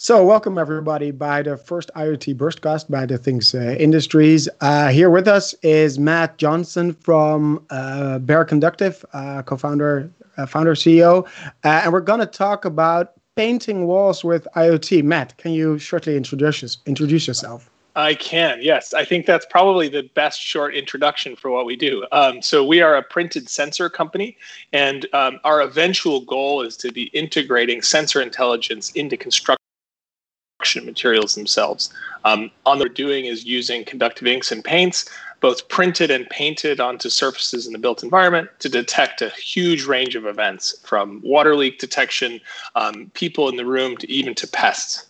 So welcome everybody by the first IoT Burstcast by the Things Industries. Here with us is Matt Johnson from Bear Conductive, co-founder, founder CEO, and we're going to talk about painting walls with IoT. Matt, can you shortly introduce yourself? I can, yes. I think that's probably the best short introduction for what we do. So we are a printed sensor company, and our eventual goal is to be integrating sensor intelligence into construction materials themselves. On what we're doing is using conductive inks and paints, both printed and painted onto surfaces in the built environment, to detect a huge range of events, from water leak detection, people in the room, to even to pests.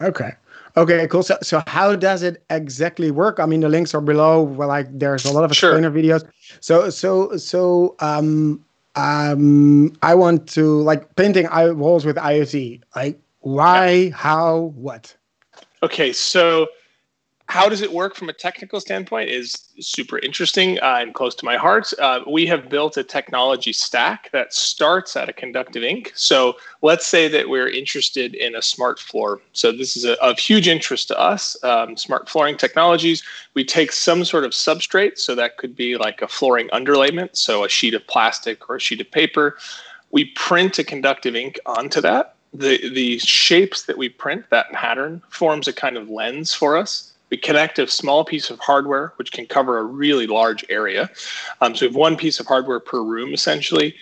Okay. Okay, cool. So how does it exactly work? I mean, the links are below. Well, like there's a lot of explainer videos. So I want to like painting walls with IoT. Like why, how, what? Okay, so how does it work from a technical standpoint is super interesting and close to my heart. We have built a technology stack that starts at a conductive ink. So let's say that we're interested in a smart floor. So this is of huge interest to us, smart flooring technologies. We take some sort of substrate. So that could be like a flooring underlayment, so a sheet of plastic or a sheet of paper. We print a conductive ink onto that. The shapes that we print, that pattern, forms a kind of lens for us. We connect a small piece of hardware, which can cover a really large area. So we have one piece of hardware per room, essentially.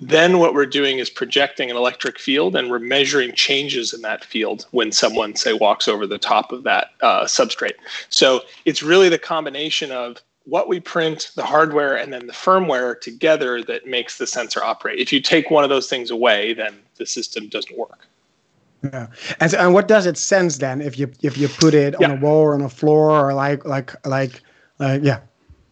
Then what we're doing is projecting an electric field, and we're measuring changes in that field when someone, say, walks over the top of that substrate. So it's really the combination of what we print, the hardware, and then the firmware together that makes the sensor operate. If you take one of those things away, then the system doesn't work. Yeah, and what does it sense then? If you put it on a wall or on a floor or like.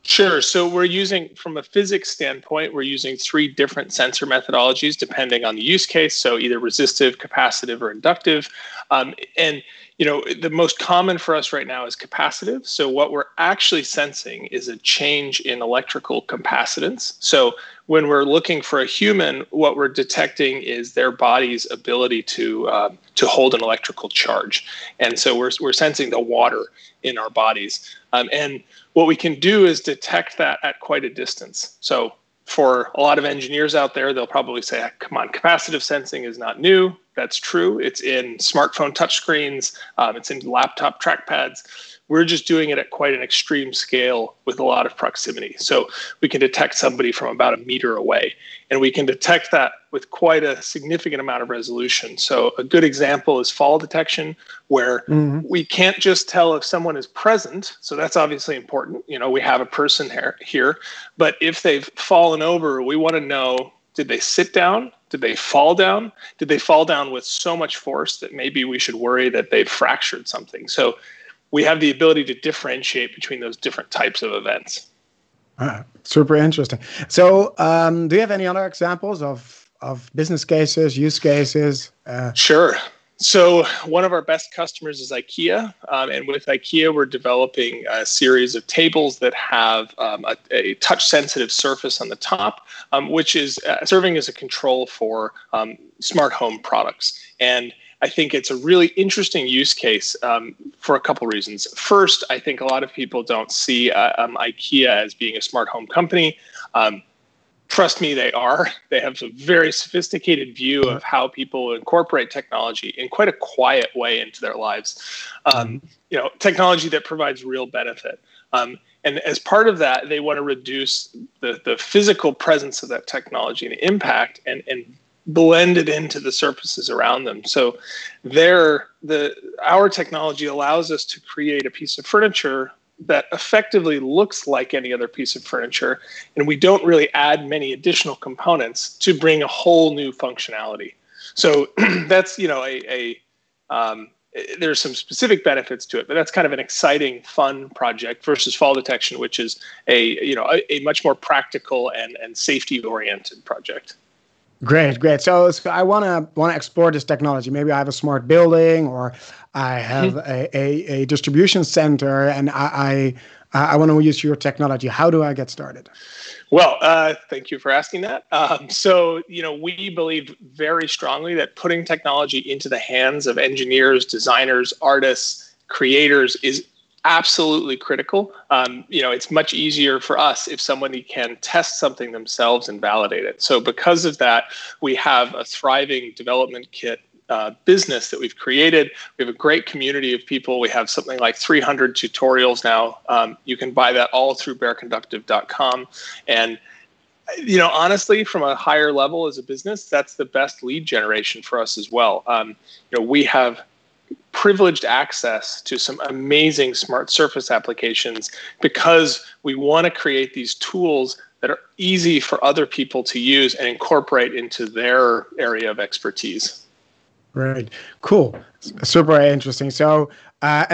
Sure. So we're using, from a physics standpoint, we're using three different sensor methodologies depending on the use case. So either resistive, capacitive, or inductive. And you know, the most common for us right now is capacitive. So what we're actually sensing is a change in electrical capacitance. So when we're looking for a human, what we're detecting is their body's ability to hold an electrical charge. And so we're sensing the water in our bodies. And what we can do is detect that at quite a distance. So for a lot of engineers out there, they'll probably say, come on, capacitive sensing is not new. That's true. It's in smartphone touchscreens. It's in laptop trackpads. We're just doing it at quite an extreme scale with a lot of proximity. So we can detect somebody from about a meter away, and we can detect that with quite a significant amount of resolution. So a good example is fall detection, where we can't just tell if someone is present. So that's obviously important. You know, we have a person here, but if they've fallen over, we want to know, did they sit down? Did they fall down? Did they fall down with so much force that maybe we should worry that they've fractured something? So we have the ability to differentiate between those different types of events. Super interesting. So do you have any other examples of business cases, use cases? Sure. So one of our best customers is IKEA. And with IKEA, we're developing a series of tables that have a touch-sensitive surface on the top, which is serving as a control for smart home products. And I think it's a really interesting use case for a couple reasons. First, I think a lot of people don't see IKEA as being a smart home company. Trust me, they are. They have a very sophisticated view of how people incorporate technology in quite a quiet way into their lives. You know, technology that provides real benefit. And as part of that, they want to reduce the physical presence of that technology and the impact, and blended into the surfaces around them. So our technology allows us to create a piece of furniture that effectively looks like any other piece of furniture, and we don't really add many additional components to bring a whole new functionality. So that's, you know, there's some specific benefits to it, but that's kind of an exciting, fun project versus fall detection, which is a much more practical and safety-oriented project. Great. So I want to explore this technology. Maybe I have a smart building, or I have a distribution center, and I I want to use your technology. How do I get started? Well, thank you for asking that. We believe very strongly that putting technology into the hands of engineers, designers, artists, creators is absolutely critical. It's much easier for us if somebody can test something themselves and validate it. So because of that, we have a thriving development kit business that we've created. We have a great community of people. We have something like 300 tutorials now. You can buy that all through bareconductive.com. And honestly, from a higher level as a business, that's the best lead generation for us as well. We have privileged access to some amazing smart surface applications because we want to create these tools that are easy for other people to use and incorporate into their area of expertise. Right. Cool. Super interesting. So, you're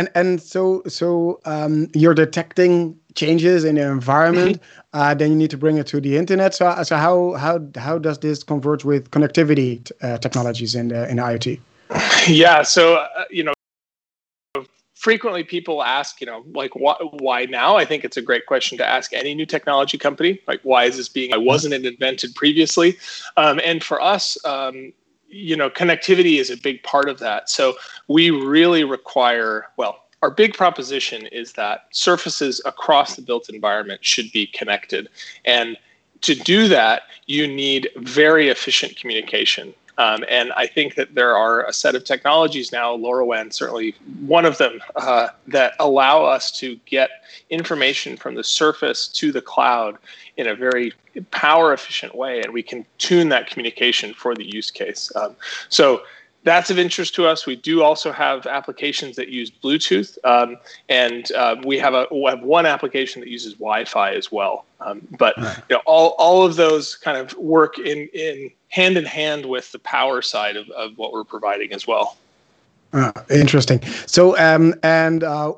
detecting changes in the environment. Then you need to bring it to the internet. So how does this converge with connectivity technologies in IoT? Yeah. So, frequently people ask, why now? I think it's a great question to ask any new technology company. Like, why is this wasn't it invented previously? And for us, connectivity is a big part of that. So we really require, our big proposition is that surfaces across the built environment should be connected. And to do that, you need very efficient communication. And I think that there are a set of technologies now, LoRaWAN certainly one of them, that allow us to get information from the surface to the cloud in a very power efficient way, and we can tune that communication for the use case. So that's of interest to us. We do also have applications that use Bluetooth, we have one application that uses Wi-Fi as well. All of those kind of work in hand in hand with the power side of what we're providing as well. Interesting. So,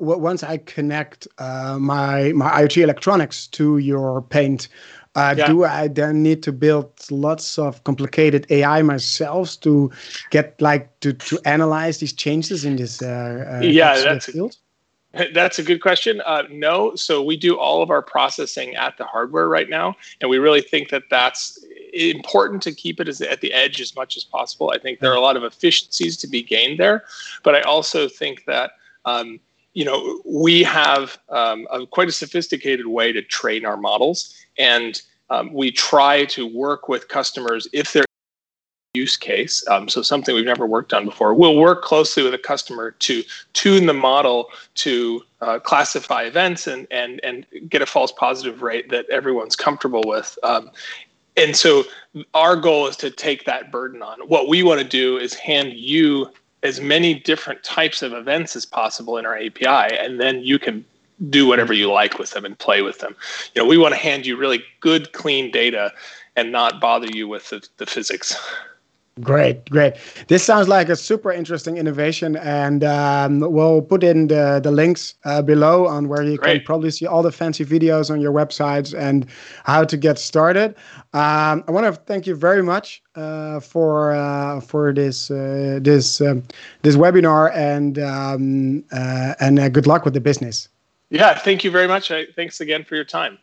once I connect my IoT electronics to your Paint, do I then need to build lots of complicated AI myself to get to analyze these changes in this field? That's a good question. No. So we do all of our processing at the hardware right now, and we really think that that's important to keep it at the edge as much as possible. I think there are a lot of efficiencies to be gained there, but I also think that we have quite a sophisticated way to train our models, and we try to work with customers if they're use case. So something we've never worked on before. We'll work closely with a customer to tune the model to classify events and get a false positive rate that everyone's comfortable with. And so our goal is to take that burden on. What we want to do is hand you as many different types of events as possible in our API, and then you can do whatever you like with them and play with them. We want to hand you really good, clean data and not bother you with the physics. Great. This sounds like a super interesting innovation, and we'll put in the links below on where you can probably see all the fancy videos on your websites and how to get started. I want to thank you very much for this webinar, and good luck with the business. Yeah, thank you very much. Thanks again for your time.